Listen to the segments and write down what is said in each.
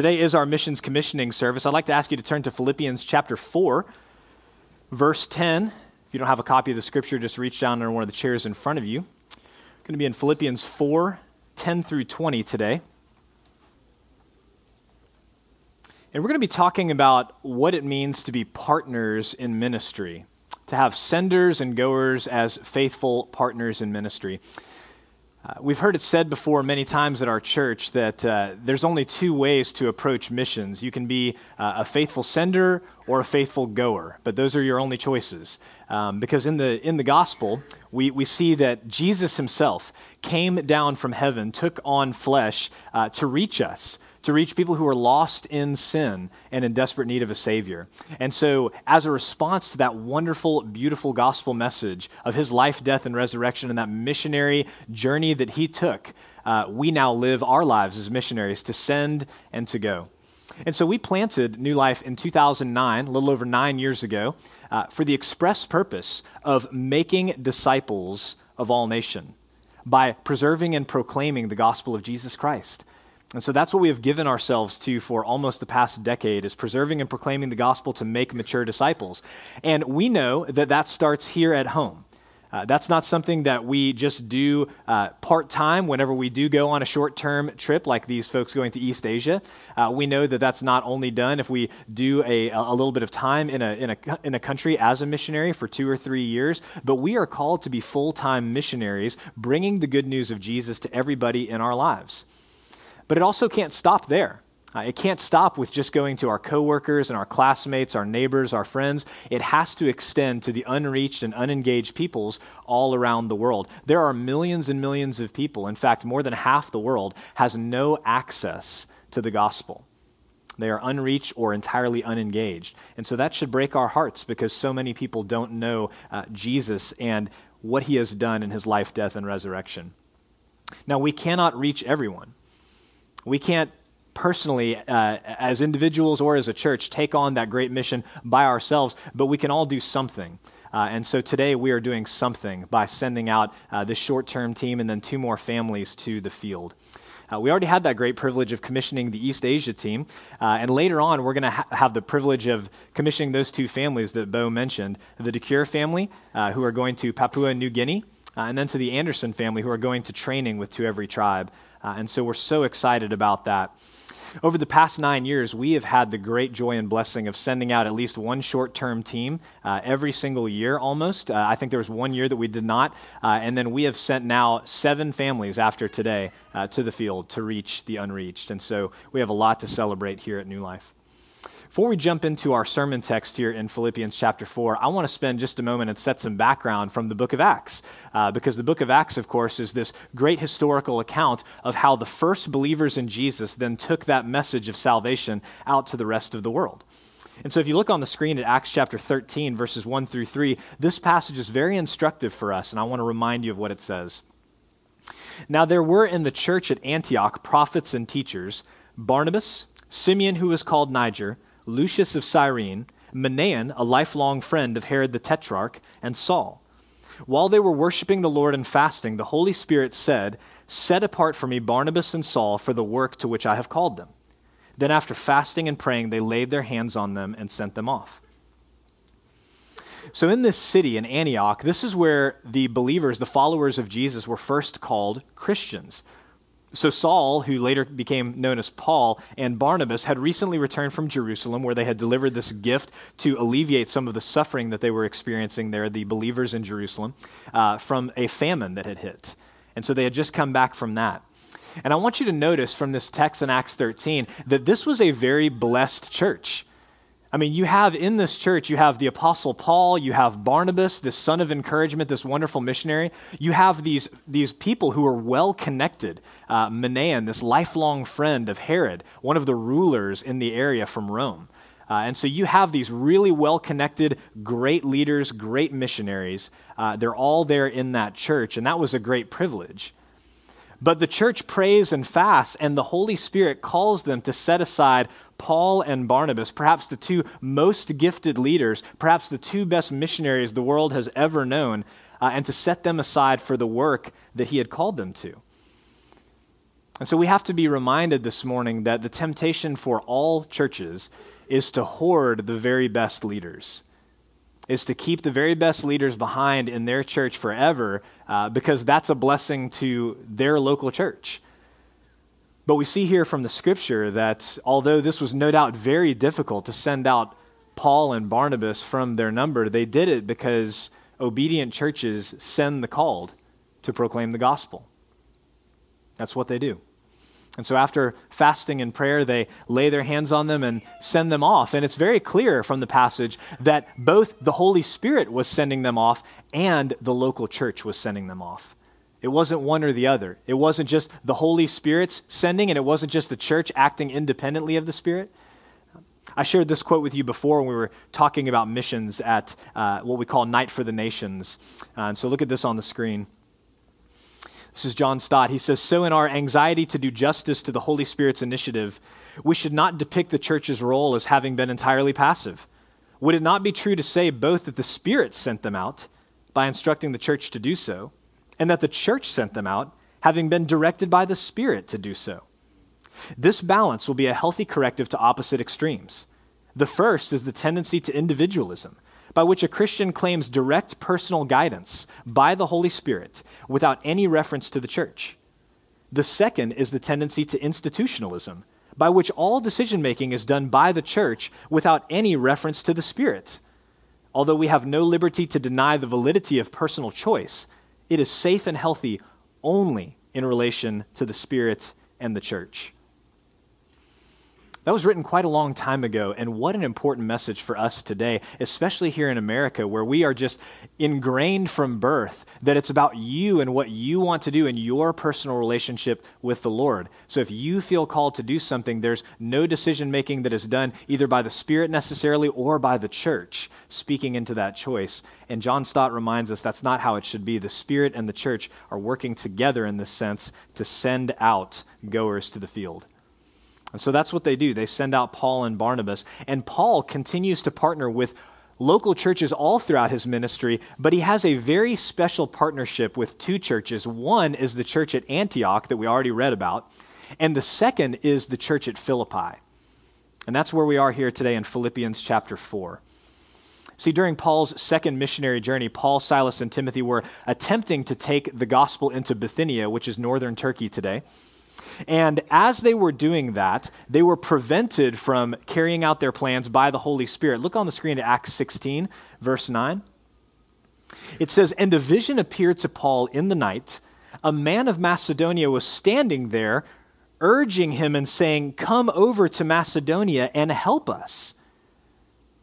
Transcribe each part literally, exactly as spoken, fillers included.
Today is our missions commissioning service. I'd like to ask you to turn to Philippians chapter four, verse ten. If you don't have a copy of the scripture, just reach down under one of the chairs in front of you. We're going to be in Philippians four, ten through twenty today. And we're going to be talking about what it means to be partners in ministry, to have senders and goers as faithful partners in ministry. Uh, we've heard it said before many times at our church that uh, there's only two ways to approach missions. You can be uh, a faithful sender or a faithful goer, but those are your only choices. Um, because in the in the gospel, we, we see that Jesus himself came down from heaven, took on flesh uh, to reach us, to reach people who are lost in sin and in desperate need of a Savior. And so as a response to that wonderful, beautiful gospel message of his life, death, and resurrection and that missionary journey that he took, uh, we now live our lives as missionaries to send and to go. And so we planted New Life in two thousand nine, a little over nine years ago, uh, for the express purpose of making disciples of all nations by preserving and proclaiming the gospel of Jesus Christ. And so that's what we have given ourselves to for almost the past decade, is preserving and proclaiming the gospel to make mature disciples. And we know that that starts here at home. Uh, that's not something that we just do uh, part-time whenever we do go on a short-term trip like these folks going to East Asia. Uh, we know that that's not only done if we do a, a little bit of time in a, in, a, in a country as a missionary for two or three years, but we are called to be full-time missionaries, bringing the good news of Jesus to everybody in our lives. But it also can't stop there. Uh, it can't stop with just going to our coworkers and our classmates, our neighbors, our friends. It has to extend to the unreached and unengaged peoples all around the world. There are millions and millions of people. In fact, more than half the world has no access to the gospel. They are unreached or entirely unengaged. And so that should break our hearts, because so many people don't know uh, Jesus and what he has done in his life, death, and resurrection. Now, we cannot reach everyone. We can't personally, uh, as individuals or as a church, take on that great mission by ourselves, but we can all do something. Uh, and so today we are doing something by sending out uh, this short-term team and then two more families to the field. Uh, we already had that great privilege of commissioning the East Asia team, uh, and later on we're going to ha- have the privilege of commissioning those two families that Bo mentioned, the DeCure family, uh, who are going to Papua New Guinea, uh, and then to the Anderson family, who are going to training with To Every Tribe. Uh, and so we're so excited about that. Over the past nine years, we have had the great joy and blessing of sending out at least one short-term team uh, every single year almost. Uh, I think there was one year that we did not. Uh, and then we have sent now seven families after today uh, to the field to reach the unreached. And so we have a lot to celebrate here at New Life. Before we jump into our sermon text here in Philippians chapter four, I want to spend just a moment and set some background from the book of Acts, uh, because the book of Acts, of course, is this great historical account of how the first believers in Jesus then took that message of salvation out to the rest of the world. And so if you look on the screen at Acts chapter thirteen, verses one through three, this passage is very instructive for us, and I want to remind you of what it says. Now there were in the church at Antioch prophets and teachers, Barnabas, Simeon, who was called Niger, Lucius of Cyrene, Manaen, a lifelong friend of Herod the Tetrarch, and Saul. While they were worshiping the Lord and fasting, the Holy Spirit said, "Set apart for me Barnabas and Saul for the work to which I have called them." Then after fasting and praying, they laid their hands on them and sent them off. So in this city, in Antioch, this is where the believers, the followers of Jesus, were first called Christians. So Saul, who later became known as Paul, and Barnabas had recently returned from Jerusalem, where they had delivered this gift to alleviate some of the suffering that they were experiencing there, the believers in Jerusalem, uh, from a famine that had hit. And so they had just come back from that. And I want you to notice from this text in Acts thirteen that this was a very blessed church. I mean, you have in this church, you have the Apostle Paul, you have Barnabas, this son of encouragement, this wonderful missionary. You have these, these people who are well-connected. Uh, Manaen, this lifelong friend of Herod, one of the rulers in the area from Rome. Uh, and so you have these really well-connected, great leaders, great missionaries. Uh, they're all there in that church, and that was a great privilege. But the church prays and fasts, and the Holy Spirit calls them to set aside Paul and Barnabas, perhaps the two most gifted leaders, perhaps the two best missionaries the world has ever known, uh, and to set them aside for the work that he had called them to. And so we have to be reminded this morning that the temptation for all churches is to hoard the very best leaders, is to keep the very best leaders behind in their church forever, uh, because that's a blessing to their local church. But we see here from the scripture that although this was no doubt very difficult to send out Paul and Barnabas from their number, they did it because obedient churches send the called to proclaim the gospel. That's what they do. And so after fasting and prayer, they lay their hands on them and send them off. And it's very clear from the passage that both the Holy Spirit was sending them off and the local church was sending them off. It wasn't one or the other. It wasn't just the Holy Spirit's sending, and it wasn't just the church acting independently of the Spirit. I shared this quote with you before when we were talking about missions at uh, what we call Night for the Nations. Uh, and so look at this on the screen. This is John Stott. He says, "So in our anxiety to do justice to the Holy Spirit's initiative, we should not depict the church's role as having been entirely passive. Would it not be true to say both that the Spirit sent them out by instructing the church to do so, and that the church sent them out having been directed by the Spirit to do so? This balance will be a healthy corrective to opposite extremes. The first is the tendency to individualism, by which a Christian claims direct personal guidance by the Holy Spirit without any reference to the church. The second is the tendency to institutionalism, by which all decision-making is done by the church without any reference to the Spirit. Although we have no liberty to deny the validity of personal choice, it is safe and healthy only in relation to the Spirit and the church." That was written quite a long time ago, and what an important message for us today, especially here in America, where we are just ingrained from birth that it's about you and what you want to do in your personal relationship with the Lord. So if you feel called to do something, there's no decision-making that is done either by the Spirit necessarily or by the church speaking into that choice. And John Stott reminds us that's not how it should be. The Spirit and the church are working together in this sense to send out goers to the field. And so that's what they do. They send out Paul and Barnabas. And Paul continues to partner with local churches all throughout his ministry, but he has a very special partnership with two churches. One is the church at Antioch that we already read about, and the second is the church at Philippi. And that's where we are here today in Philippians chapter four. See, during Paul's second missionary journey, Paul, Silas, and Timothy were attempting to take the gospel into Bithynia, which is northern Turkey today. And as they were doing that, they were prevented from carrying out their plans by the Holy Spirit. Look on the screen at Acts sixteen, verse nine. It says, "And a vision appeared to Paul in the night. A man of Macedonia was standing there, urging him and saying, 'Come over to Macedonia and help us.'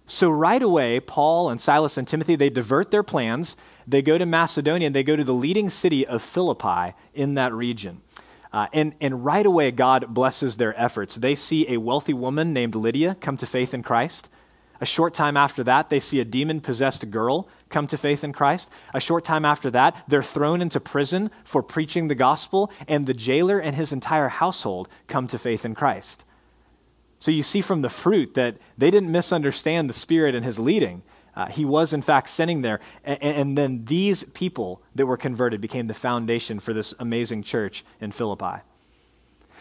So right away, Paul and Silas and Timothy, they divert their plans. They go to Macedonia, and they go to the leading city of Philippi in that region. Uh, and, and right away, God blesses their efforts. They see a wealthy woman named Lydia come to faith in Christ. A short time after that, they see a demon-possessed girl come to faith in Christ. A short time after that, they're thrown into prison for preaching the gospel, and the jailer and his entire household come to faith in Christ. So you see from the fruit that they didn't misunderstand the Spirit and his leading. Uh, he was, in fact, sending there. And, and then these people that were converted became the foundation for this amazing church in Philippi.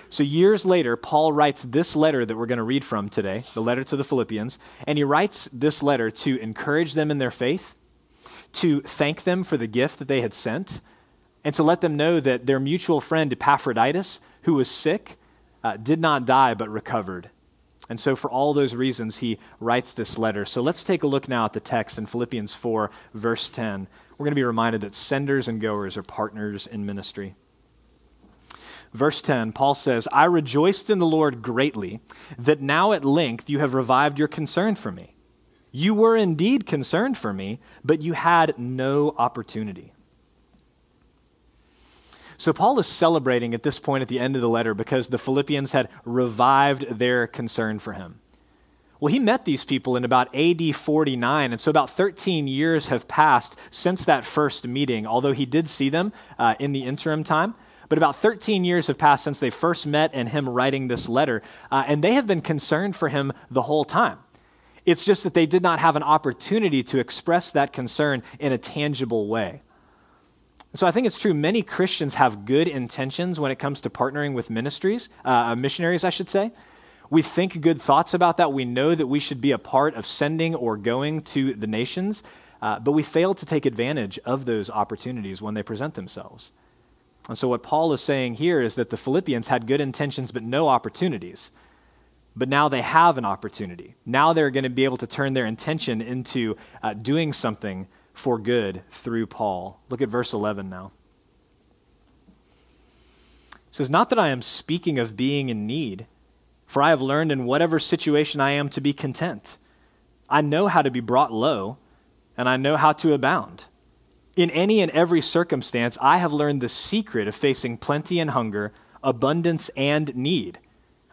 So years later, Paul writes this letter that we're going to read from today, the letter to the Philippians. And he writes this letter to encourage them in their faith, to thank them for the gift that they had sent, and to let them know that their mutual friend Epaphroditus, who was sick, uh, did not die but recovered. And so for all those reasons, he writes this letter. So let's take a look now at the text in Philippians four, verse ten. We're going to be reminded that senders and goers are partners in ministry. Verse ten, Paul says, "I rejoiced in the Lord greatly that now at length you have revived your concern for me. You were indeed concerned for me, but you had no opportunity." So Paul is celebrating at this point at the end of the letter because the Philippians had revived their concern for him. Well, he met these people in about A D forty-nine, and so about thirteen years have passed since that first meeting, although he did see them uh, in the interim time. But about thirteen years have passed since they first met and him writing this letter, uh, and they have been concerned for him the whole time. It's just that they did not have an opportunity to express that concern in a tangible way. So I think it's true, many Christians have good intentions when it comes to partnering with ministries, uh, missionaries, I should say. We think good thoughts about that. We know that we should be a part of sending or going to the nations, uh, but we fail to take advantage of those opportunities when they present themselves. And so what Paul is saying here is that the Philippians had good intentions but no opportunities. But now they have an opportunity. Now they're going to be able to turn their intention into uh, doing something for good through Paul. Look at verse eleven now. It says, "Not that I am speaking of being in need, for I have learned in whatever situation I am to be content. I know how to be brought low, and I know how to abound. In any and every circumstance, I have learned the secret of facing plenty and hunger, abundance and need.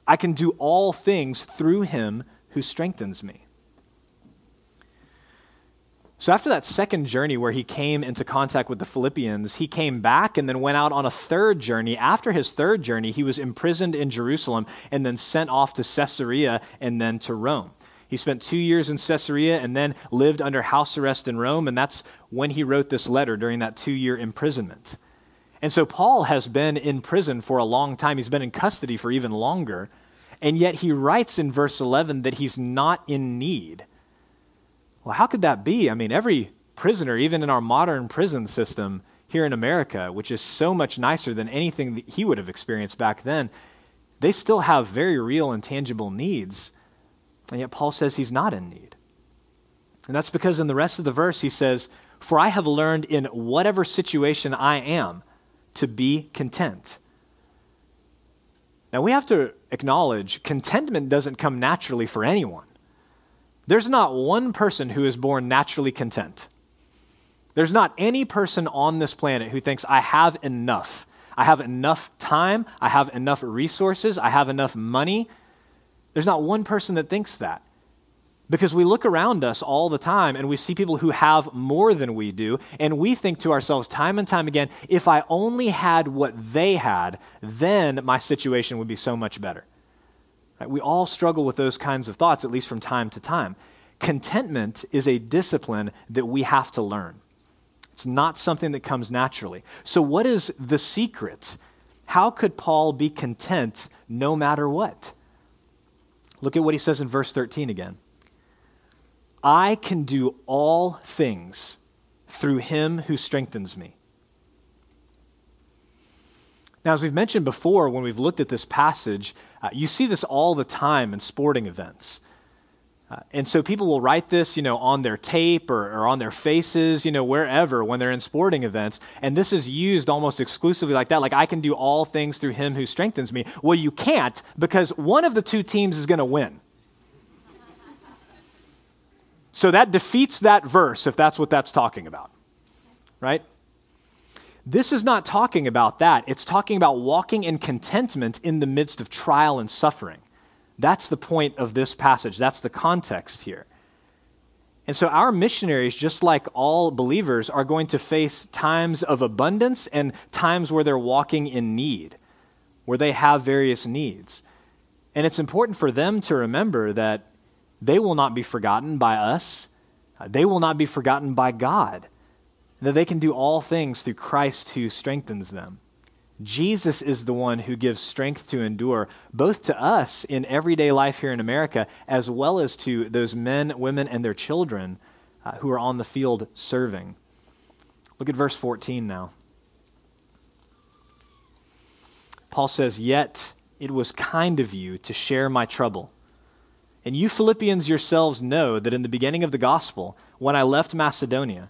I can do all things through him who strengthens me." So after that second journey where he came into contact with the Philippians, he came back and then went out on a third journey. After his third journey, he was imprisoned in Jerusalem and then sent off to Caesarea and then to Rome. He spent two years in Caesarea and then lived under house arrest in Rome, and that's when he wrote this letter, during that two-year imprisonment. And so Paul has been in prison for a long time. He's been in custody for even longer, and yet he writes in verse eleven that he's not in need. Well, how could that be? I mean, every prisoner, even in our modern prison system here in America, which is so much nicer than anything that he would have experienced back then, they still have very real and tangible needs. And yet Paul says he's not in need. And that's because in the rest of the verse, he says, "For I have learned in whatever situation I am to be content." Now, we have to acknowledge contentment doesn't come naturally for anyone. There's not one person who is born naturally content. There's not any person on this planet who thinks, I have enough. I have enough time. I have enough resources. I have enough money. There's not one person that thinks that. Because we look around us all the time and we see people who have more than we do, and we think to ourselves time and time again, if I only had what they had, then my situation would be so much better. We all struggle with those kinds of thoughts, at least from time to time. Contentment is a discipline that we have to learn. It's not something that comes naturally. So what is the secret? How could Paul be content no matter what? Look at what he says in verse thirteen again. "I can do all things through him who strengthens me." Now, as we've mentioned before, when we've looked at this passage, uh, you see this all the time in sporting events. Uh, and so people will write this, you know, on their tape or, or on their faces, you know, wherever when they're in sporting events. And this is used almost exclusively like that, like I can do all things through him who strengthens me. Well, you can't, because one of the two teams is going to win. So that defeats that verse if that's what that's talking about, right? This is not talking about that. It's talking about walking in contentment in the midst of trial and suffering. That's the point of this passage. That's the context here. And so our missionaries, just like all believers, are going to face times of abundance and times where they're walking in need, where they have various needs. And it's important for them to remember that they will not be forgotten by us. They will not be forgotten by God. That they can do all things through Christ who strengthens them. Jesus is the one who gives strength to endure, both to us in everyday life here in America, as well as to those men, women, and their children uh, who are on the field serving. Look at verse fourteen now. Paul says, "Yet it was kind of you to share my trouble. And you Philippians yourselves know that in the beginning of the gospel, when I left Macedonia,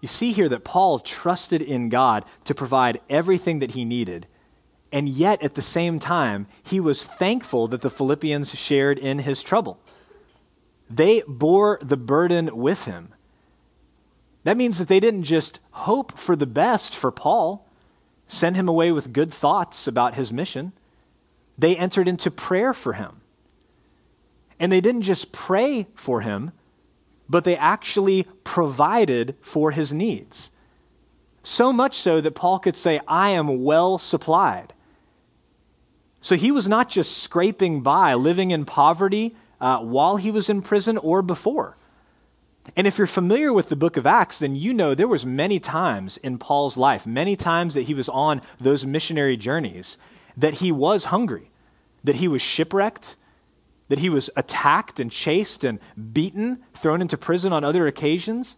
You see here that Paul trusted in God to provide everything that he needed, and yet at the same time, he was thankful that the Philippians shared in his trouble. They bore the burden with him. That means that they didn't just hope for the best for Paul, send him away with good thoughts about his mission. They entered into prayer for him. And they didn't just pray for him, but they actually provided for his needs. So much so that Paul could say, I am well supplied. So he was not just scraping by, living in poverty uh, while he was in prison or before. And if you're familiar with the book of Acts, then you know there was many times in Paul's life, many times that he was on those missionary journeys, that he was hungry, that he was shipwrecked, that he was attacked and chased and beaten, thrown into prison on other occasions.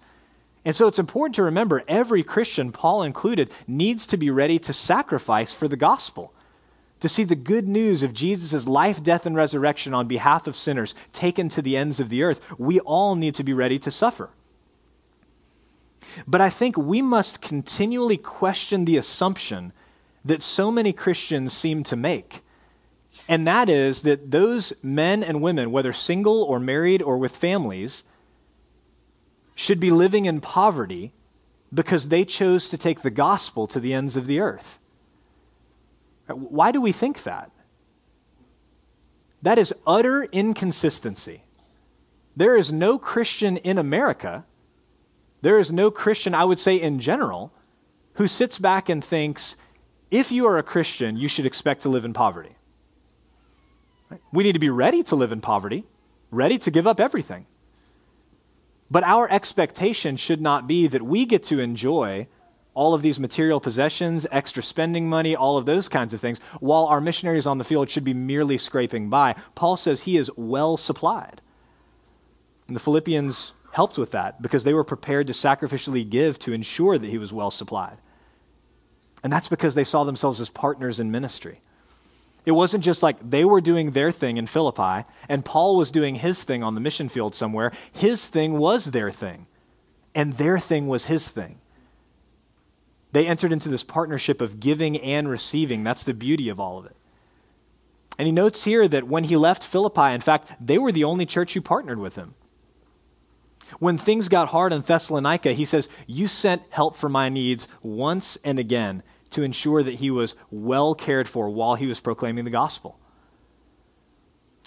And so it's important to remember every Christian, Paul included, needs to be ready to sacrifice for the gospel, to see the good news of Jesus' life, death, and resurrection on behalf of sinners taken to the ends of the earth. We all need to be ready to suffer. But I think we must continually question the assumption that so many Christians seem to make, and that is that those men and women, whether single or married or with families, should be living in poverty because they chose to take the gospel to the ends of the earth. Why do we think that? That is utter inconsistency. There is no Christian in America, there is no Christian, I would say in general, who sits back and thinks, if you are a Christian, you should expect to live in poverty. We need to be ready to live in poverty, ready to give up everything. But our expectation should not be that we get to enjoy all of these material possessions, extra spending money, all of those kinds of things, while our missionaries on the field should be merely scraping by. Paul says he is well supplied. And the Philippians helped with that because they were prepared to sacrificially give to ensure that he was well supplied. And that's because they saw themselves as partners in ministry. It wasn't just like they were doing their thing in Philippi and Paul was doing his thing on the mission field somewhere. His thing was their thing, and their thing was his thing. They entered into this partnership of giving and receiving. That's the beauty of all of it. And he notes here that when he left Philippi, in fact, they were the only church who partnered with him. When things got hard in Thessalonica, he says, you sent help for my needs once and again to ensure that he was well cared for while he was proclaiming the gospel.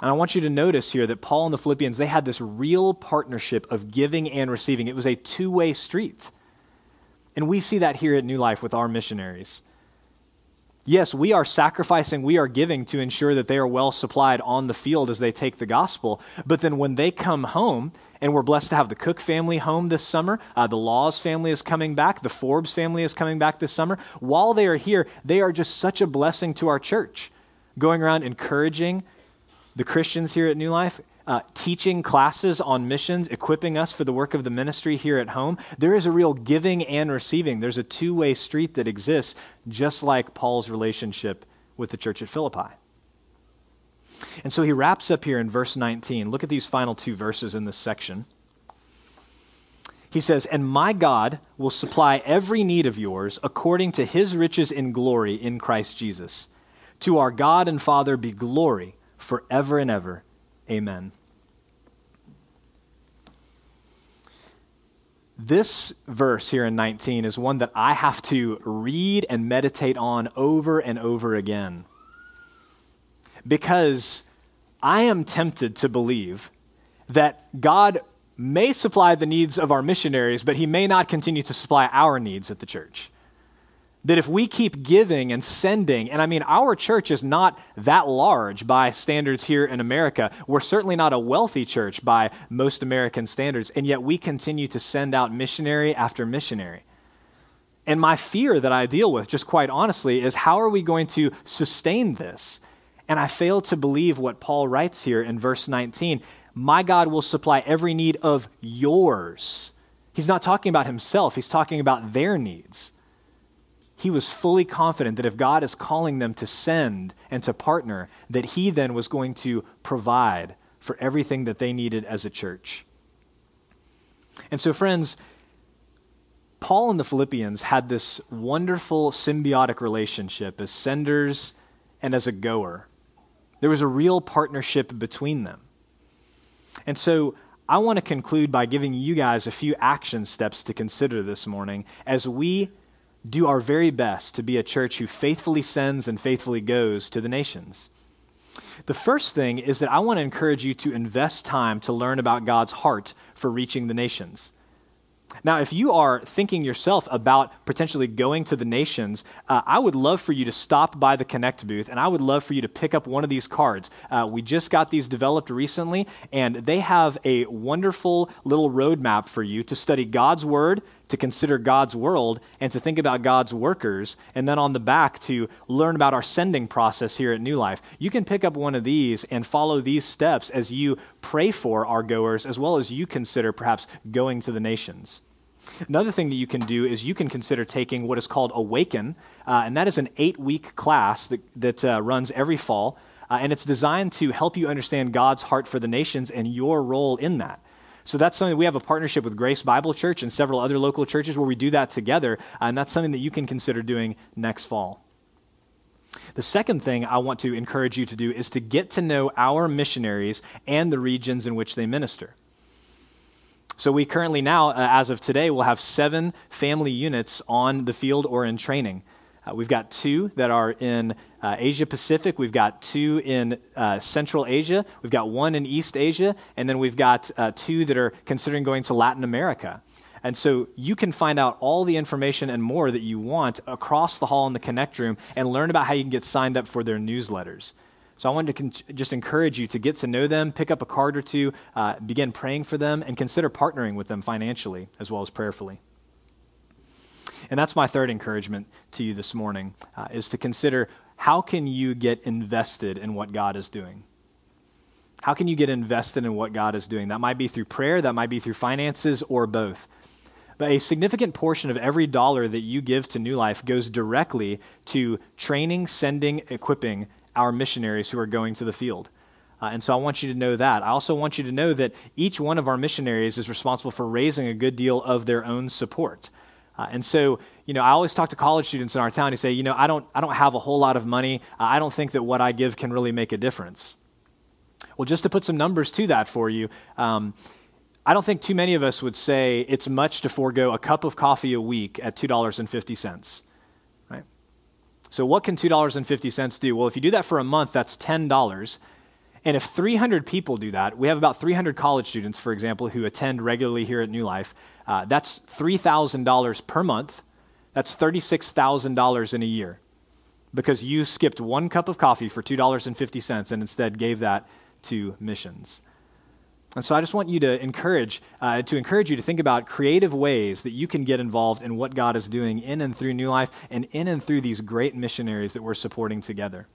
And I want you to notice here that Paul and the Philippians, they had this real partnership of giving and receiving. It was a two-way street. And we see that here at New Life with our missionaries. Yes, we are sacrificing, we are giving to ensure that they are well supplied on the field as they take the gospel. But then when they come home, and we're blessed to have the Cook family home this summer, uh, the Laws family is coming back, the Forbes family is coming back this summer. While they are here, they are just such a blessing to our church, going around encouraging the Christians here at New Life, Uh, teaching classes on missions, equipping us for the work of the ministry here at home. There is a real giving and receiving. There's a two-way street that exists, just like Paul's relationship with the church at Philippi. And so he wraps up here in verse nineteen. Look at these final two verses in this section. He says, and my God will supply every need of yours according to his riches in glory in Christ Jesus. To our God and Father be glory forever and ever. Amen. This verse here in nineteen is one that I have to read and meditate on over and over again, because I am tempted to believe that God may supply the needs of our missionaries, but he may not continue to supply our needs at the church. That if we keep giving and sending, and I mean, our church is not that large by standards here in America. We're certainly not a wealthy church by most American standards, and yet we continue to send out missionary after missionary. And my fear that I deal with, just quite honestly, is how are we going to sustain this? And I fail to believe what Paul writes here in verse nineteen. My God will supply every need of yours. He's not talking about himself. He's talking about their needs. He was fully confident that if God is calling them to send and to partner, that he then was going to provide for everything that they needed as a church. And so, friends, Paul and the Philippians had this wonderful symbiotic relationship as senders and as a goer. There was a real partnership between them. And so I want to conclude by giving you guys a few action steps to consider this morning as we do our very best to be a church who faithfully sends and faithfully goes to the nations. The first thing is that I want to encourage you to invest time to learn about God's heart for reaching the nations. Now, if you are thinking yourself about potentially going to the nations, uh, I would love for you to stop by the Connect booth, and I would love for you to pick up one of these cards. Uh, we just got these developed recently, and they have a wonderful little roadmap for you to study God's word, to consider God's world, and to think about God's workers, and then on the back to learn about our sending process here at New Life. You can pick up one of these and follow these steps as you pray for our goers, as well as you consider perhaps going to the nations. Another thing that you can do is you can consider taking what is called Awaken, uh, and that is an eight-week class that, that uh, runs every fall, uh, and it's designed to help you understand God's heart for the nations and your role in that. So that's something that we have a partnership with Grace Bible Church and several other local churches where we do that together, and that's something that you can consider doing next fall. The second thing I want to encourage you to do is to get to know our missionaries and the regions in which they minister. So we currently now, uh, as of today, we'll have seven family units on the field or in training. Uh, we've got two that are in uh, Asia Pacific. We've got two in uh, Central Asia. We've got one in East Asia. And then we've got uh, two that are considering going to Latin America. And so you can find out all the information and more that you want across the hall in the Connect room and learn about how you can get signed up for their newsletters. So I wanted to con- just encourage you to get to know them, pick up a card or two, uh, begin praying for them, and consider partnering with them financially as well as prayerfully. And that's my third encouragement to you this morning, uh, is to consider how can you get invested in what God is doing? How can you get invested in what God is doing? That might be through prayer, that might be through finances, or both. But a significant portion of every dollar that you give to New Life goes directly to training, sending, equipping our missionaries who are going to the field. Uh, and so I want you to know that. I also want you to know that each one of our missionaries is responsible for raising a good deal of their own support. Uh, and so, you know, I always talk to college students in our town who say, you know, I don't, I don't have a whole lot of money. Uh, I don't think that what I give can really make a difference. Well, just to put some numbers to that for you, um, I don't think too many of us would say it's much to forego a cup of coffee a week at two dollars and fifty cents, right? So what can two dollars and fifty cents do? Well, if you do that for a month, that's ten dollars. And if three hundred people do that, we have about three hundred college students, for example, who attend regularly here at New Life. Uh, that's three thousand dollars per month. That's thirty-six thousand dollars in a year because you skipped one cup of coffee for two dollars and fifty cents and instead gave that to missions. And so I just want you to encourage, uh, to encourage you to think about creative ways that you can get involved in what God is doing in and through New Life and in and through these great missionaries that we're supporting together.